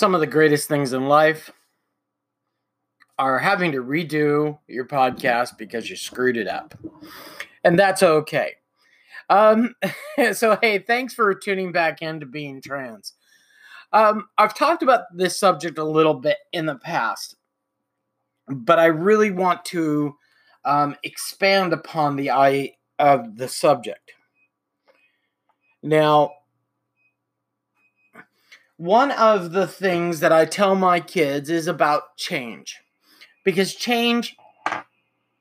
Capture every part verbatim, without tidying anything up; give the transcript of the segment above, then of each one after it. some of the greatest things in life are having to redo your podcast because you screwed it up. And that's okay. Um, so, hey, thanks for tuning back into Being Trans. Um, I've talked about this subject a little bit in the past, but I really want to um, expand upon the I of the subject. Now, one of the things that I tell my kids is about change, because change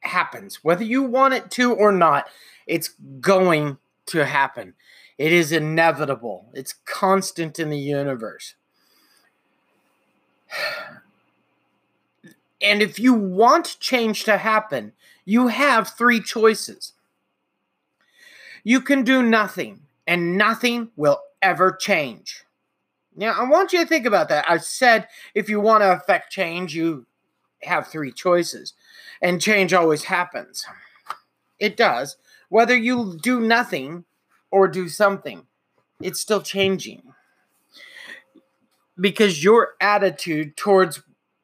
happens. Whether you want it to or not, it's going to happen. It is inevitable. It's constant in the universe. And if you want change to happen, you have three choices. You can do nothing, and nothing will ever change. Now, I want you to think about that. I said if you want to affect change, you have three choices. And change always happens. It does. Whether you do nothing or do something, it's still changing. Because your attitude towards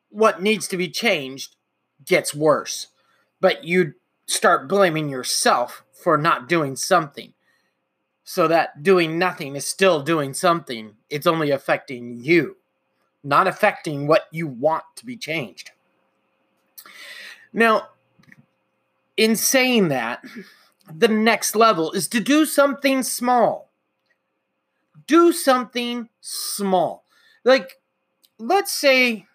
what needs to be changed gets worse. But you start blaming yourself for not doing something. So that doing nothing is still doing something. It's only affecting you, not affecting what you want to be changed. Now, in saying that, the next level is to do something small. Do something small. Like, let's say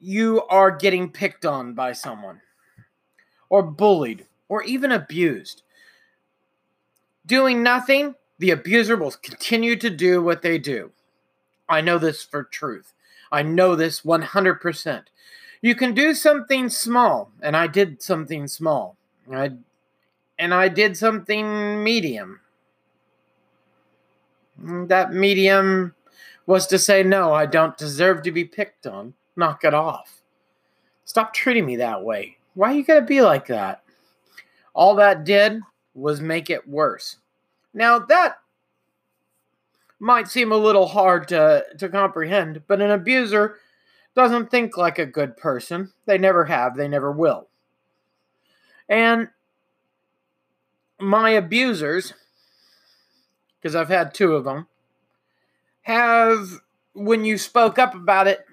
you are getting picked on by someone, or bullied, or even abused. Doing nothing, the abuser will continue to do what they do. I know this for truth. I know this one hundred percent. You can do something small, and I did something small. I, and I did something medium. That medium was to say, no, I don't deserve to be picked on. Knock it off. Stop treating me that way. Why you gotta be like that? All that did was make it worse. Now, that might seem a little hard to, to comprehend, but an abuser doesn't think like a good person. They never have. They never will. And my abusers, because I've had two of them, have, when you spoke up about it,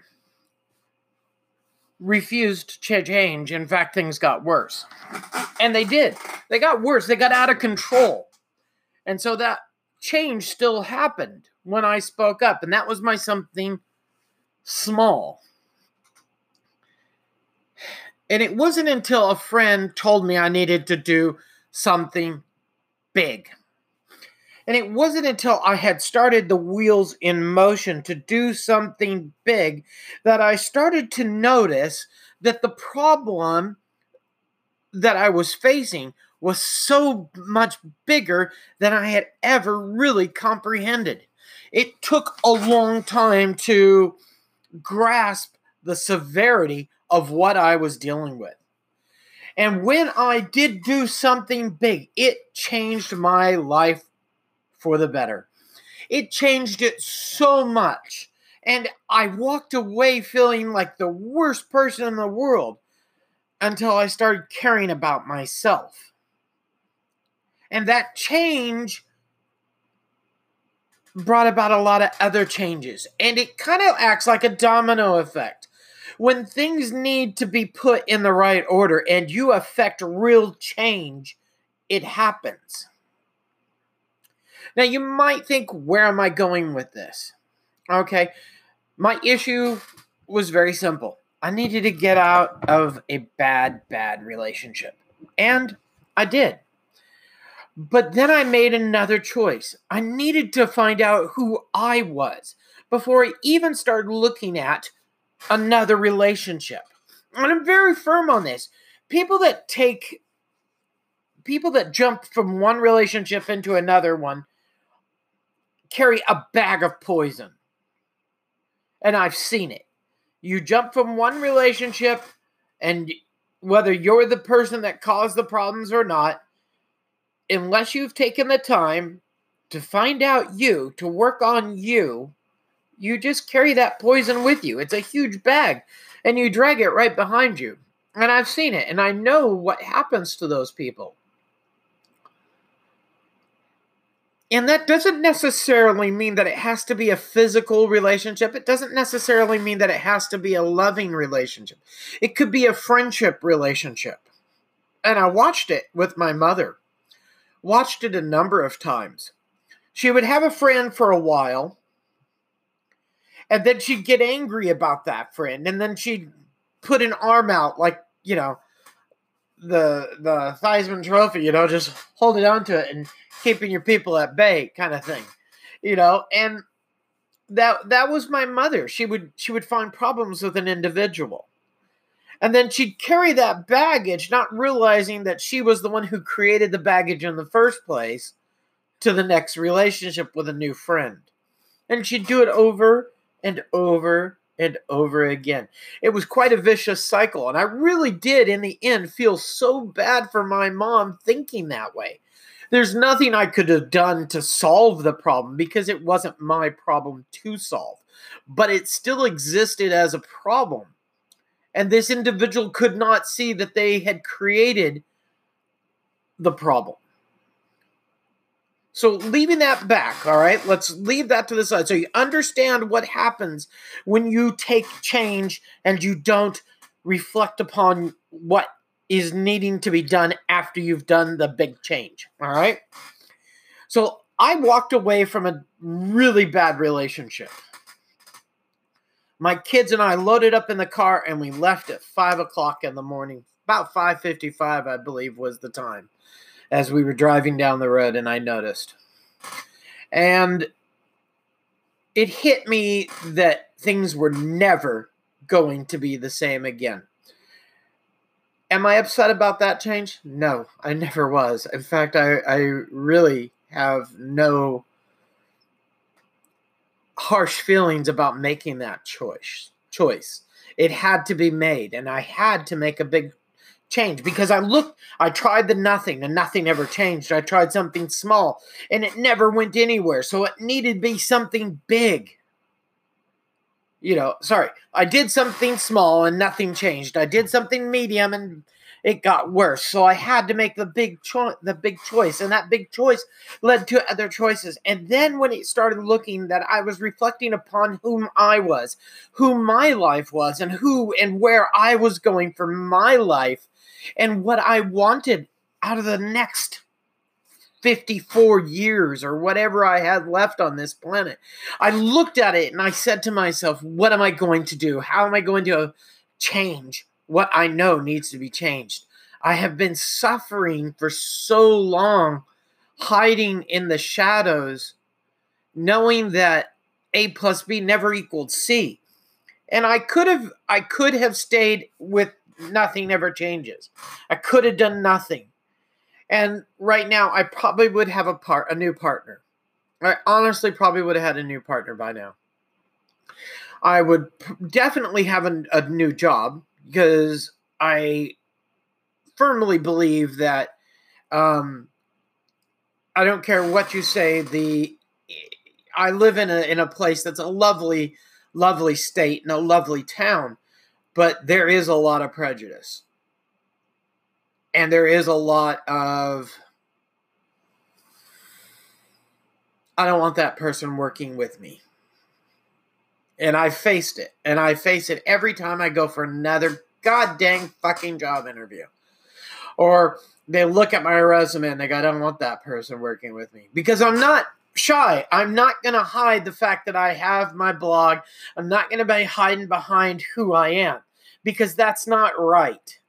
refused to change. In fact, things got worse. And they did. They got worse. They got out of control. And so that change still happened when I spoke up. And that was my something small. And it wasn't until a friend told me I needed to do something big. And it wasn't until I had started the wheels in motion to do something big that I started to notice that the problem that I was facing was so much bigger than I had ever really comprehended. It took a long time to grasp the severity of what I was dealing with. And when I did do something big, it changed my life for the better. It changed it so much. And I walked away feeling like the worst person in the world until I started caring about myself. And that change brought about a lot of other changes. And it kind of acts like a domino effect. When things need to be put in the right order and you affect real change, it happens. Now, you might think, where am I going with this? Okay, my issue was very simple. I needed to get out of a bad, bad relationship. And I did. But then I made another choice. I needed to find out who I was before I even started looking at another relationship. And I'm very firm on this. People that take, people that jump from one relationship into another one carry a bag of poison. And I've seen it. You jump from one relationship, and whether you're the person that caused the problems or not, unless you've taken the time to find out you, to work on you, You just carry that poison with you. It's a huge bag, and you drag it right behind you. And I've seen it, and I know what happens to those people. And that doesn't necessarily mean that it has to be a physical relationship. It doesn't necessarily mean that it has to be a loving relationship. It could be a friendship relationship. And I watched it with my mother. Watched it a number of times. She would have a friend for a while, and then she'd get angry about that friend, and then she'd put an arm out like, you know, the the Heisman Trophy, you know, just holding on to it and keeping your people at bay kind of thing, you know. And that that was my mother. She would she would find problems with an individual. And then she'd carry that baggage, not realizing that she was the one who created the baggage in the first place, to the next relationship with a new friend. And she'd do it over and over and over again. It was quite a vicious cycle. And I really did, in the end, feel so bad for my mom thinking that way. There's nothing I could have done to solve the problem, because it wasn't my problem to solve. But it still existed as a problem. And this individual could not see that they had created the problem. So leaving that back, all right, let's leave that to the side. So you understand what happens when you take change and you don't reflect upon what is needing to be done after you've done the big change, all right? So I walked away from a really bad relationship. My kids and I loaded up in the car, and we left at five o'clock in the morning. About five fifty-five, I believe, was the time, as we were driving down the road, and I noticed. And it hit me that things were never going to be the same again. Am I upset about that change? No, I never was. In fact, I, I really have no harsh feelings about making that choice. Choice. It had to be made, and I had to make a big change, because I looked, I tried the nothing, and nothing ever changed. I tried something small, and it never went anywhere, so it needed to be something big. You know, sorry, I did something small, and nothing changed. I did something medium, and it got worse, so I had to make the big cho- the big choice, and that big choice led to other choices. And then when it started looking that I was reflecting upon whom I was, who my life was, and who and where I was going for my life, and what I wanted out of the next fifty-four years or whatever I had left on this planet, I looked at it and I said to myself, what am I going to do? How am I going to change what I know needs to be changed? I have been suffering for so long, hiding in the shadows, knowing that A plus B never equaled C. And I could have, I could have stayed with nothing ever changes. I could have done nothing. And right now, I probably would have a part, a new partner. I honestly probably would have had a new partner by now. I would definitely have a, a new job, because I firmly believe that um, I don't care what you say. The I live in a in a place that's a lovely, lovely state and a lovely town, but there is a lot of prejudice, and there is a lot of, I don't want that person working with me. And I faced it. And I face it every time I go for another god dang fucking job interview. Or they look at my resume and they go, I don't want that person working with me. Because I'm not shy. I'm not going to hide the fact that I have my blog. I'm not going to be hiding behind who I am. Because that's not right.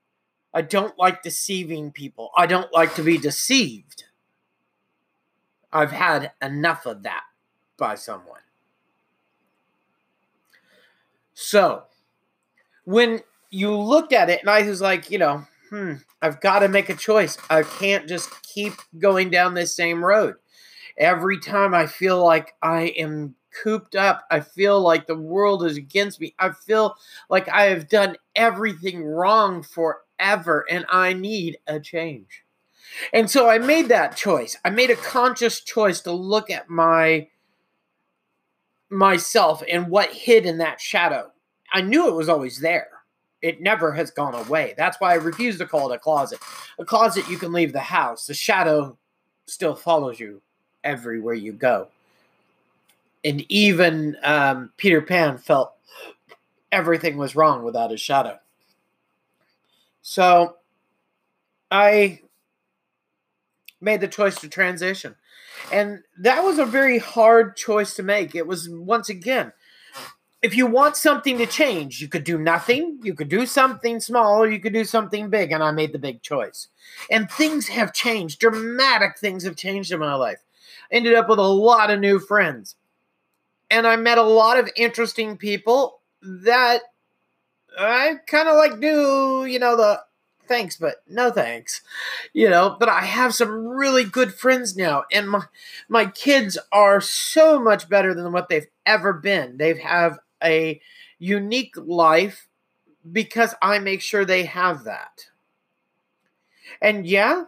I don't like deceiving people. I don't like to be deceived. I've had enough of that by someone. So, when you looked at it, and I was like, you know, hmm, I've got to make a choice. I can't just keep going down this same road. Every time I feel like I am cooped up, I feel like the world is against me. I feel like I have done everything wrong forever, and I need a change. And so I made that choice. I made a conscious choice to look at my myself and what hid in that shadow. I knew it was always there. It never has gone away. That's why I refuse to call it a closet. A closet, you can leave the house. The shadow still follows you everywhere you go. And even um, Peter Pan felt everything was wrong without his shadow. So I made the choice to transition. And that was a very hard choice to make. It was, once again, if you want something to change, you could do nothing, you could do something small, or you could do something big, and I made the big choice. And things have changed. Dramatic things have changed in my life. I ended up with a lot of new friends. And I met a lot of interesting people that I kind of like do, you know, the thanks, but no thanks, you know, but I have some really good friends now, and my my kids are so much better than what they've ever been. They have a unique life because I make sure they have that. And yeah,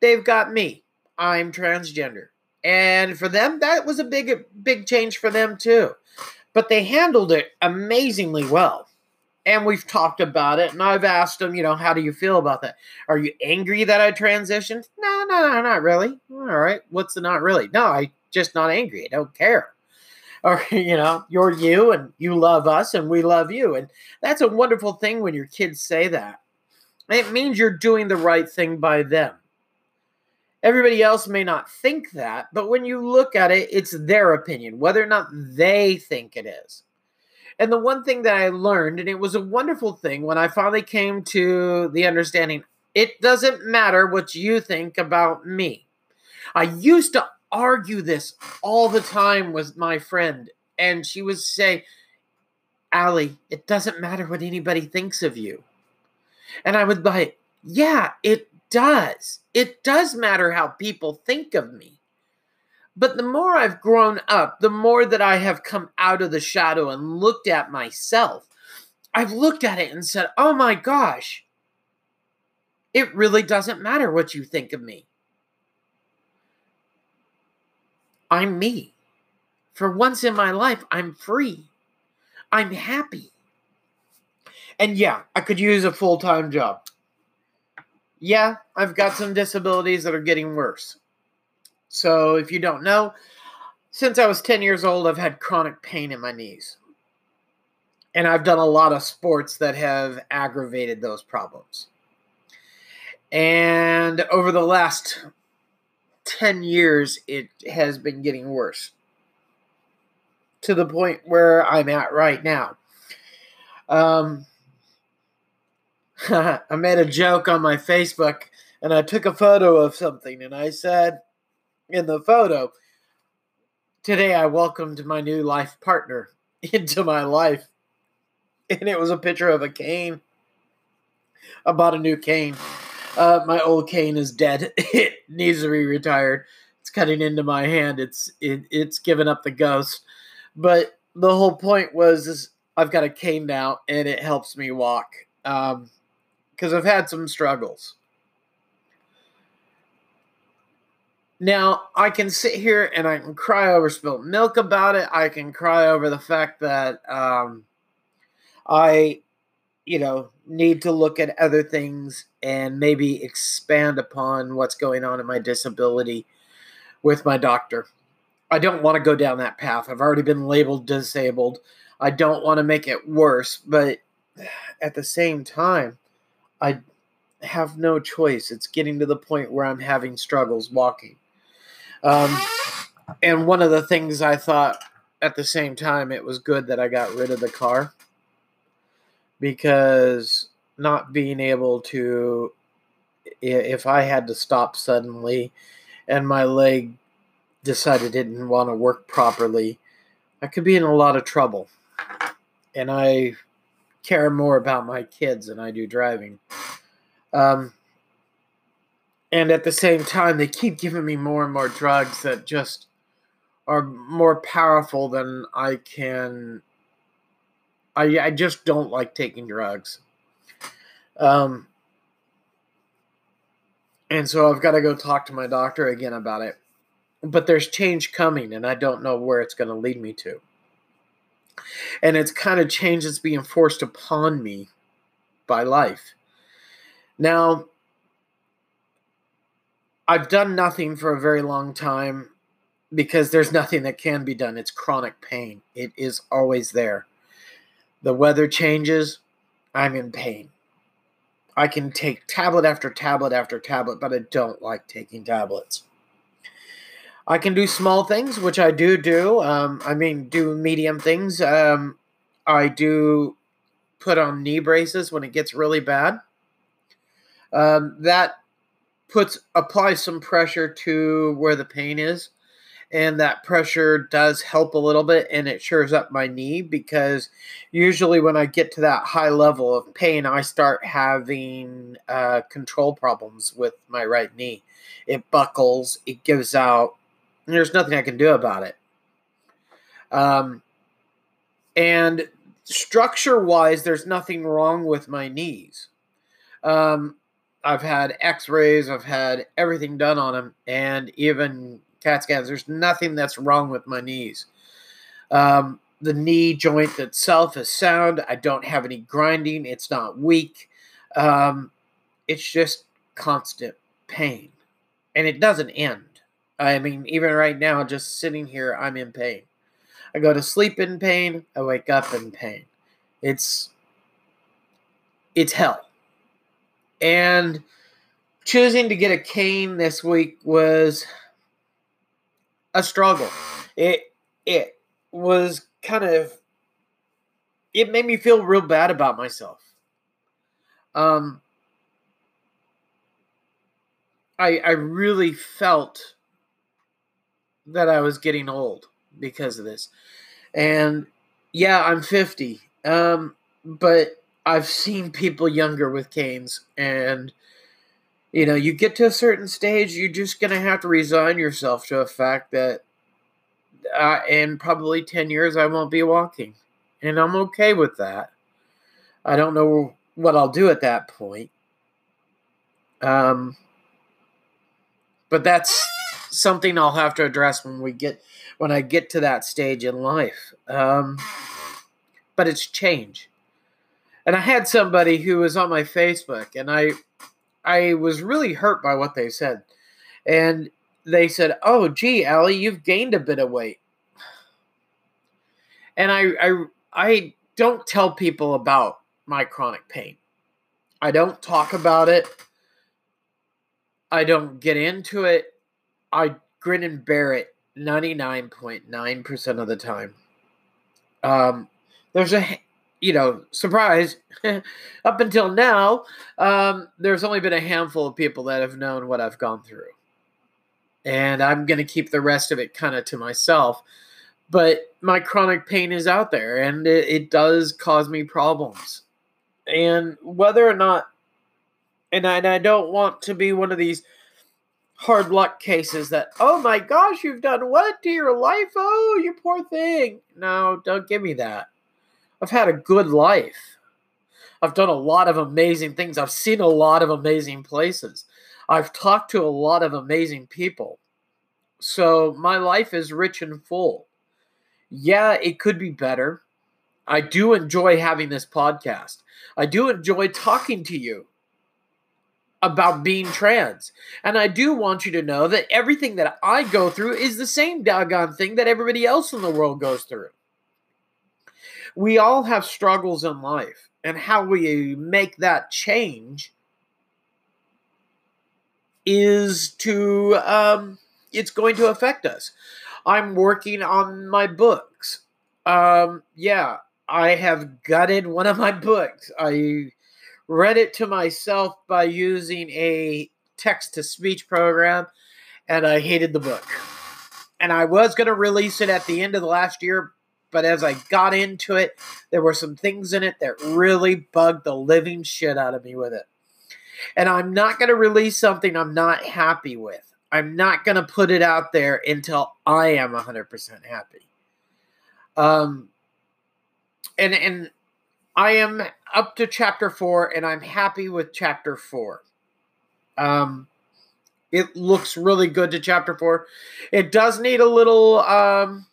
they've got me. I'm transgender. And for them, that was a big, big change for them too. But they handled it amazingly well. And we've talked about it. And I've asked them, you know, how do you feel about that? Are you angry that I transitioned? No, no, no, not really. All right. What's the not really? No, I'm just not angry. I don't care. Or, you know, you're you and you love us and we love you. And that's a wonderful thing when your kids say that. It means you're doing the right thing by them. Everybody else may not think that, but when you look at it, it's their opinion, whether or not they think it is. And the one thing that I learned, and it was a wonderful thing when I finally came to the understanding, it doesn't matter what you think about me. I used to argue this all the time with my friend, and she would say, Allie, it doesn't matter what anybody thinks of you. And I would be like, yeah, it does. It does matter how people think of me. But the more I've grown up, the more that I have come out of the shadow and looked at myself, I've looked at it and said, oh my gosh, it really doesn't matter what you think of me. I'm me. For once in my life, I'm free. I'm happy. And yeah, I could use a full-time job. Yeah, I've got some disabilities that are getting worse. So if you don't know, since I was ten years old, I've had chronic pain in my knees. And I've done a lot of sports that have aggravated those problems. And over the last ten years, it has been getting worse. To the point where I'm at right now. Um, I made a joke on my Facebook, and I took a photo of something, and I said, in the photo, today I welcomed my new life partner into my life. And it was a picture of a cane. I bought a new cane. Uh, my old cane is dead. It needs to be retired. It's cutting into my hand. It's it, it's given up the ghost. But the whole point was is I've got a cane now, and it helps me walk. Um, because I've had some struggles. Now, I can sit here and I can cry over spilt milk about it. I can cry over the fact that um, I, you know, need to look at other things and maybe expand upon what's going on in my disability with my doctor. I don't want to go down that path. I've already been labeled disabled. I don't want to make it worse, but at the same time, I have no choice. It's getting to the point where I'm having struggles walking. Um, and one of the things I thought at the same time, it was good that I got rid of the car, because not being able to, if I had to stop suddenly and my leg decided it didn't want to work properly, I could be in a lot of trouble. And I care more about my kids than I do driving. Um, and at the same time, they keep giving me more and more drugs that just are more powerful than I can. I, I just don't like taking drugs. Um, and so I've got to go talk to my doctor again about it. But there's change coming, and I don't know where it's going to lead me to. And it's kind of change that's being forced upon me by life. Now, I've done nothing for a very long time because there's nothing that can be done. It's chronic pain. It is always there. The weather changes. I'm in pain. I can take tablet after tablet after tablet, but I don't like taking tablets. I can do small things, which I do do. Um, I mean, do medium things. Um, I do put on knee braces when it gets really bad. Um, that puts applies some pressure to where the pain is, and that pressure does help a little bit, and it shores up my knee, because usually when I get to that high level of pain, I start having uh, control problems with my right knee. It buckles, it gives out, and there's nothing I can do about it. Um, and structure-wise, there's nothing wrong with my knees. Um, I've had x-rays, I've had everything done on them, and even CAT scans. There's nothing that's wrong with my knees. Um, the knee joint itself is sound. I don't have any grinding. It's not weak. Um, it's just constant pain. And it doesn't end. I mean, even right now, just sitting here, I'm in pain. I go to sleep in pain. I wake up in pain. It's, it's hell. And choosing to get a cane this week was a struggle. It it was kind of, it made me feel real bad about myself. Um, I I really felt that I was getting old because of this. And yeah, I'm fifty. Um, but I've seen people younger with canes, and you know, you get to a certain stage, you're just going to have to resign yourself to the fact that uh, in probably ten years, I won't be walking. And I'm okay with that. I don't know what I'll do at that point. Um, but that's something I'll have to address when we get, when I get to that stage in life. Um, but it's change. And I had somebody who was on my Facebook, and I... I was really hurt by what they said. And they said, "Oh, gee, Allie, you've gained a bit of weight." And I, I, I don't tell people about my chronic pain. I don't talk about it. I don't get into it. I grin and bear it ninety-nine point nine percent of the time. Um, there's a... You know, surprise, up until now, um, there's only been a handful of people that have known what I've gone through. And I'm going to keep the rest of it kind of to myself. But my chronic pain is out there, and it, it does cause me problems. And whether or not, and I, and I don't want to be one of these hard luck cases that, oh my gosh, you've done what to your life? Oh, you poor thing. No, don't give me that. I've had a good life. I've done a lot of amazing things. I've seen a lot of amazing places. I've talked to a lot of amazing people. So my life is rich and full. Yeah, it could be better. I do enjoy having this podcast. I do enjoy talking to you about being trans. And I do want you to know that everything that I go through is the same doggone thing that everybody else in the world goes through. We all have struggles in life, and how we make that change is to, um, it's going to affect us. I'm working on my books. Um, yeah, I have gutted one of my books. I read it to myself by using a text-to-speech program, and I hated the book. And I was going to release it at the end of the last year, but as I got into it, there were some things in it that really bugged the living shit out of me with it. And I'm not going to release something I'm not happy with. I'm not going to put it out there until I am one hundred percent happy. Um, and, and I am up to chapter four, and I'm happy with chapter four. Um, It looks really good to chapter four. It does need a little um,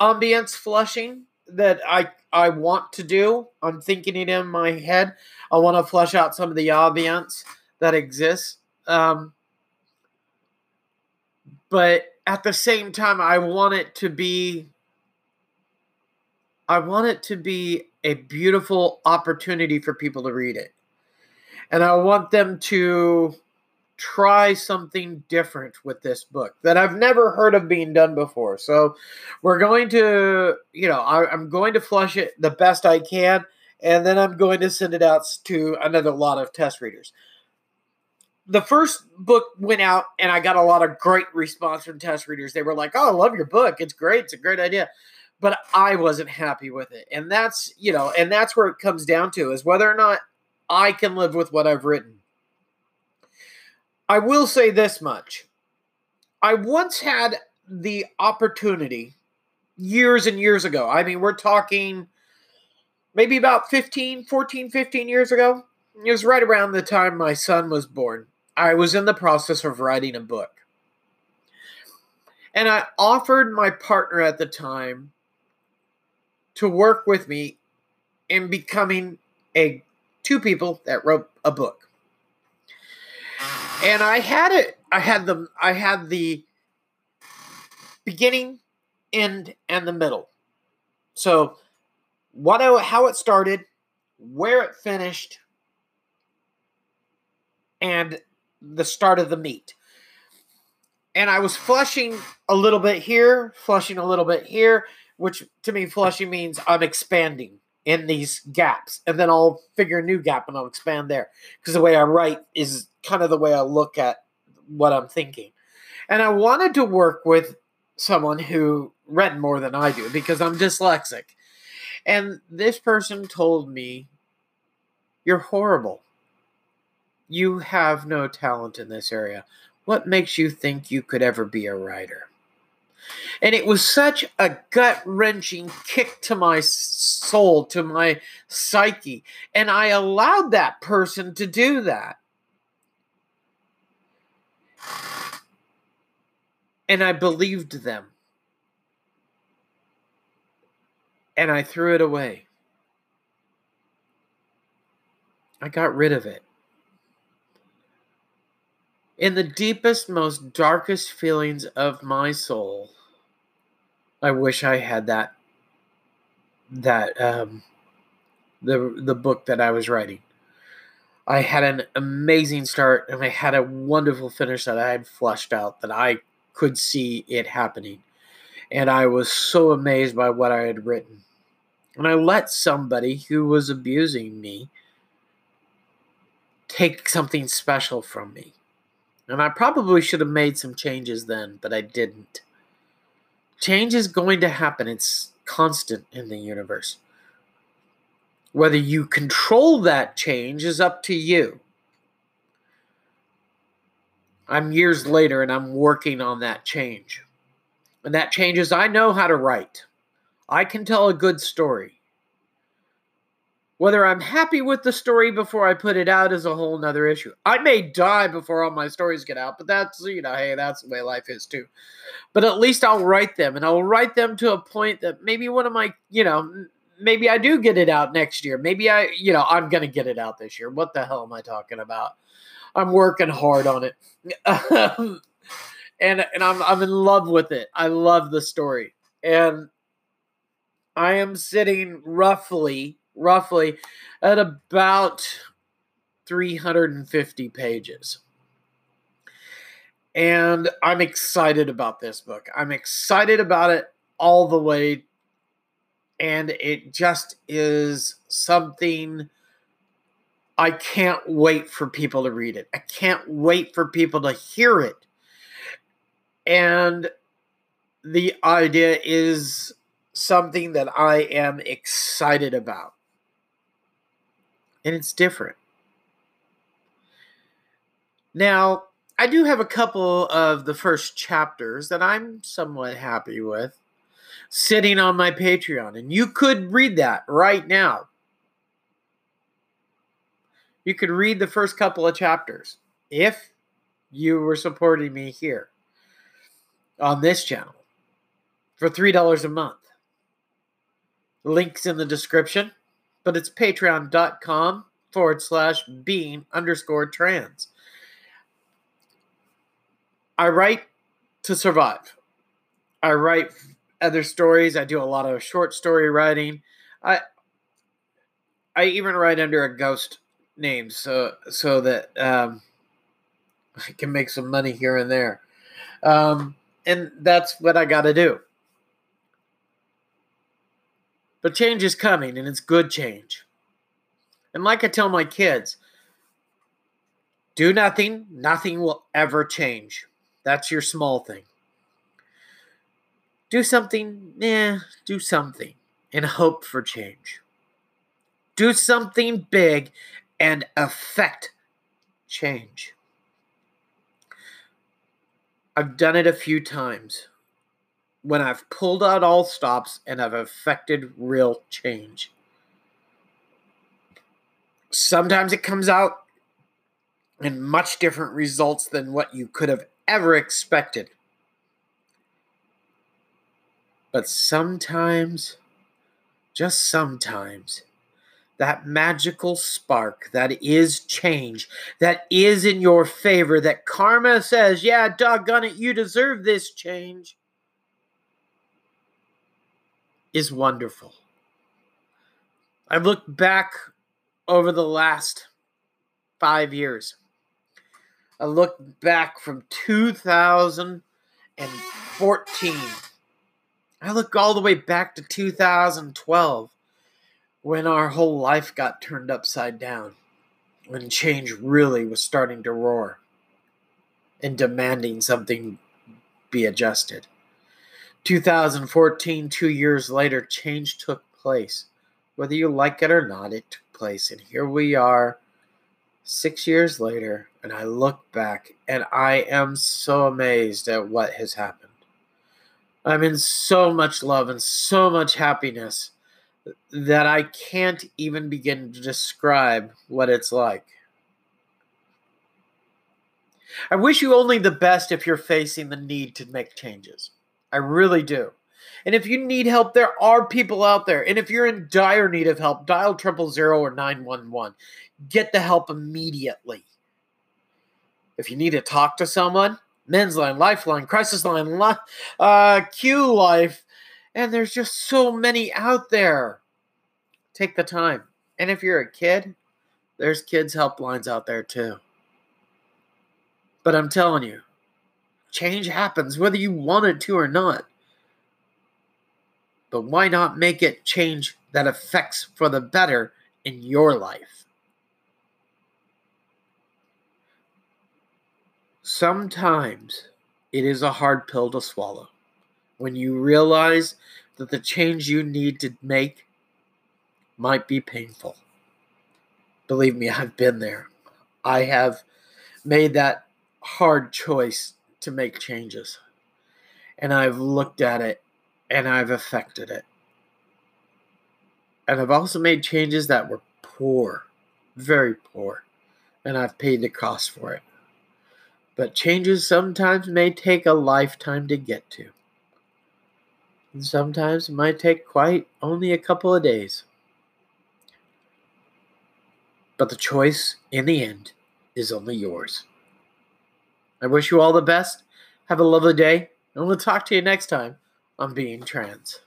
ambience flushing that I I want to do. I'm thinking it in my head. I want to flush out some of the ambience that exists. Um, but at the same time, I want it to be... I want it to be a beautiful opportunity for people to read it. And I want them to try something different with this book that I've never heard of being done before. So we're going to, you know, I, I'm going to flush it the best I can, and then I'm going to send it out to another lot of test readers. The first book went out, and I got a lot of great response from test readers. They were like, oh, I love your book. It's great. It's a great idea. But I wasn't happy with it. And that's, you know, and that's where it comes down to, is whether or not I can live with what I've written. I will say this much. I once had the opportunity years and years ago. I mean, we're talking maybe about fifteen, fourteen, fifteen years ago. It was right around the time my son was born. I was in the process of writing a book. And I offered my partner at the time to work with me in becoming a two people that wrote a book. And I had it. I had the I had the beginning, end, and the middle. So what I, how it started, where it finished, and the start of the meat. And I was flushing a little bit here, flushing a little bit here, which to me, flushing means I'm expanding in these gaps. And then I'll figure a new gap and I'll expand there. Because the way I write is kind of the way I look at what I'm thinking. And I wanted to work with someone who read more than I do because I'm dyslexic. And this person told me, "You're horrible. You have no talent in this area. What makes you think you could ever be a writer?" And it was such a gut-wrenching kick to my soul, to my psyche. And I allowed that person to do that. And I believed them. And I threw it away. I got rid of it. In the deepest, most darkest feelings of my soul, I wish I had that, that, um, the, the book that I was writing. I had an amazing start, and I had a wonderful finish that I had flushed out, that I could see it happening. And I was so amazed by what I had written. And I let somebody who was abusing me take something special from me. And I probably should have made some changes then, but I didn't. Change is going to happen. It's constant in the universe. Whether you control that change is up to you. I'm years later, and I'm working on that change. And that change is I know how to write. I can tell a good story. Whether I'm happy with the story before I put it out is a whole nother issue. I may die before all my stories get out, but that's, you know, hey, that's the way life is too. But at least I'll write them, and I'll write them to a point that maybe one of my, you know, maybe I do get it out next year. Maybe I, you know, I'm going to get it out this year. What the hell am I talking about? I'm working hard on it. and and I'm I'm in love with it. I love the story. And I am sitting roughly... roughly at about three hundred fifty pages. And I'm excited about this book. I'm excited about it all the way. And it just is something I can't wait for people to read it. I can't wait for people to hear it. And the idea is something that I am excited about. And it's different. Now, I do have a couple of the first chapters that I'm somewhat happy with sitting on my Patreon. And you could read that right now. You could read the first couple of chapters if you were supporting me here on this channel for three dollars a month. Links in the description, but it's patreon.com forward slash being underscore trans. I write to survive. I write other stories. I do a lot of short story writing. I I even write under a ghost name so so that um, I can make some money here and there. Um, and that's what I got to do. But change is coming, and it's good change. And like I tell my kids, do nothing, nothing will ever change. That's your small thing. Do something, eh, do something, and hope for change. Do something big and affect change. I've done it a few times when I've pulled out all stops and I've affected real change. Sometimes it comes out in much different results than what you could have ever expected. But sometimes, just sometimes, that magical spark that is change, that is in your favor, that karma says, yeah, doggone it, you deserve this change, is wonderful. I've looked back over the last five years. I looked back from two thousand fourteen. I look all the way back to two thousand twelve when our whole life got turned upside down, when change really was starting to roar and demanding something be adjusted. two thousand fourteen, two years later, change took place. Whether you like it or not, it took place. And here we are six years later, and I look back, and I am so amazed at what has happened. I'm in so much love and so much happiness that I can't even begin to describe what it's like. I wish you only the best if you're facing the need to make changes. I really do. And if you need help, there are people out there. And if you're in dire need of help, dial triple zero or nine one one. Get the help immediately. If you need to talk to someone, Men's Line, Lifeline, Crisis Line, uh, Q Life, and there's just so many out there. Take the time. And if you're a kid, there's kids' helplines out there too. But I'm telling you, change happens whether you want it to or not. But why not make it change that affects for the better in your life? Sometimes it is a hard pill to swallow when you realize that the change you need to make might be painful. Believe me, I've been there. I have made that hard choice to make changes. And I've looked at it and I've affected it. And I've also made changes that were poor, very poor, and I've paid the cost for it. But changes sometimes may take a lifetime to get to. And sometimes it might take quite only a couple of days. But the choice in the end is only yours. I wish you all the best. Have a lovely day. And we'll talk to you next time on Being Trans.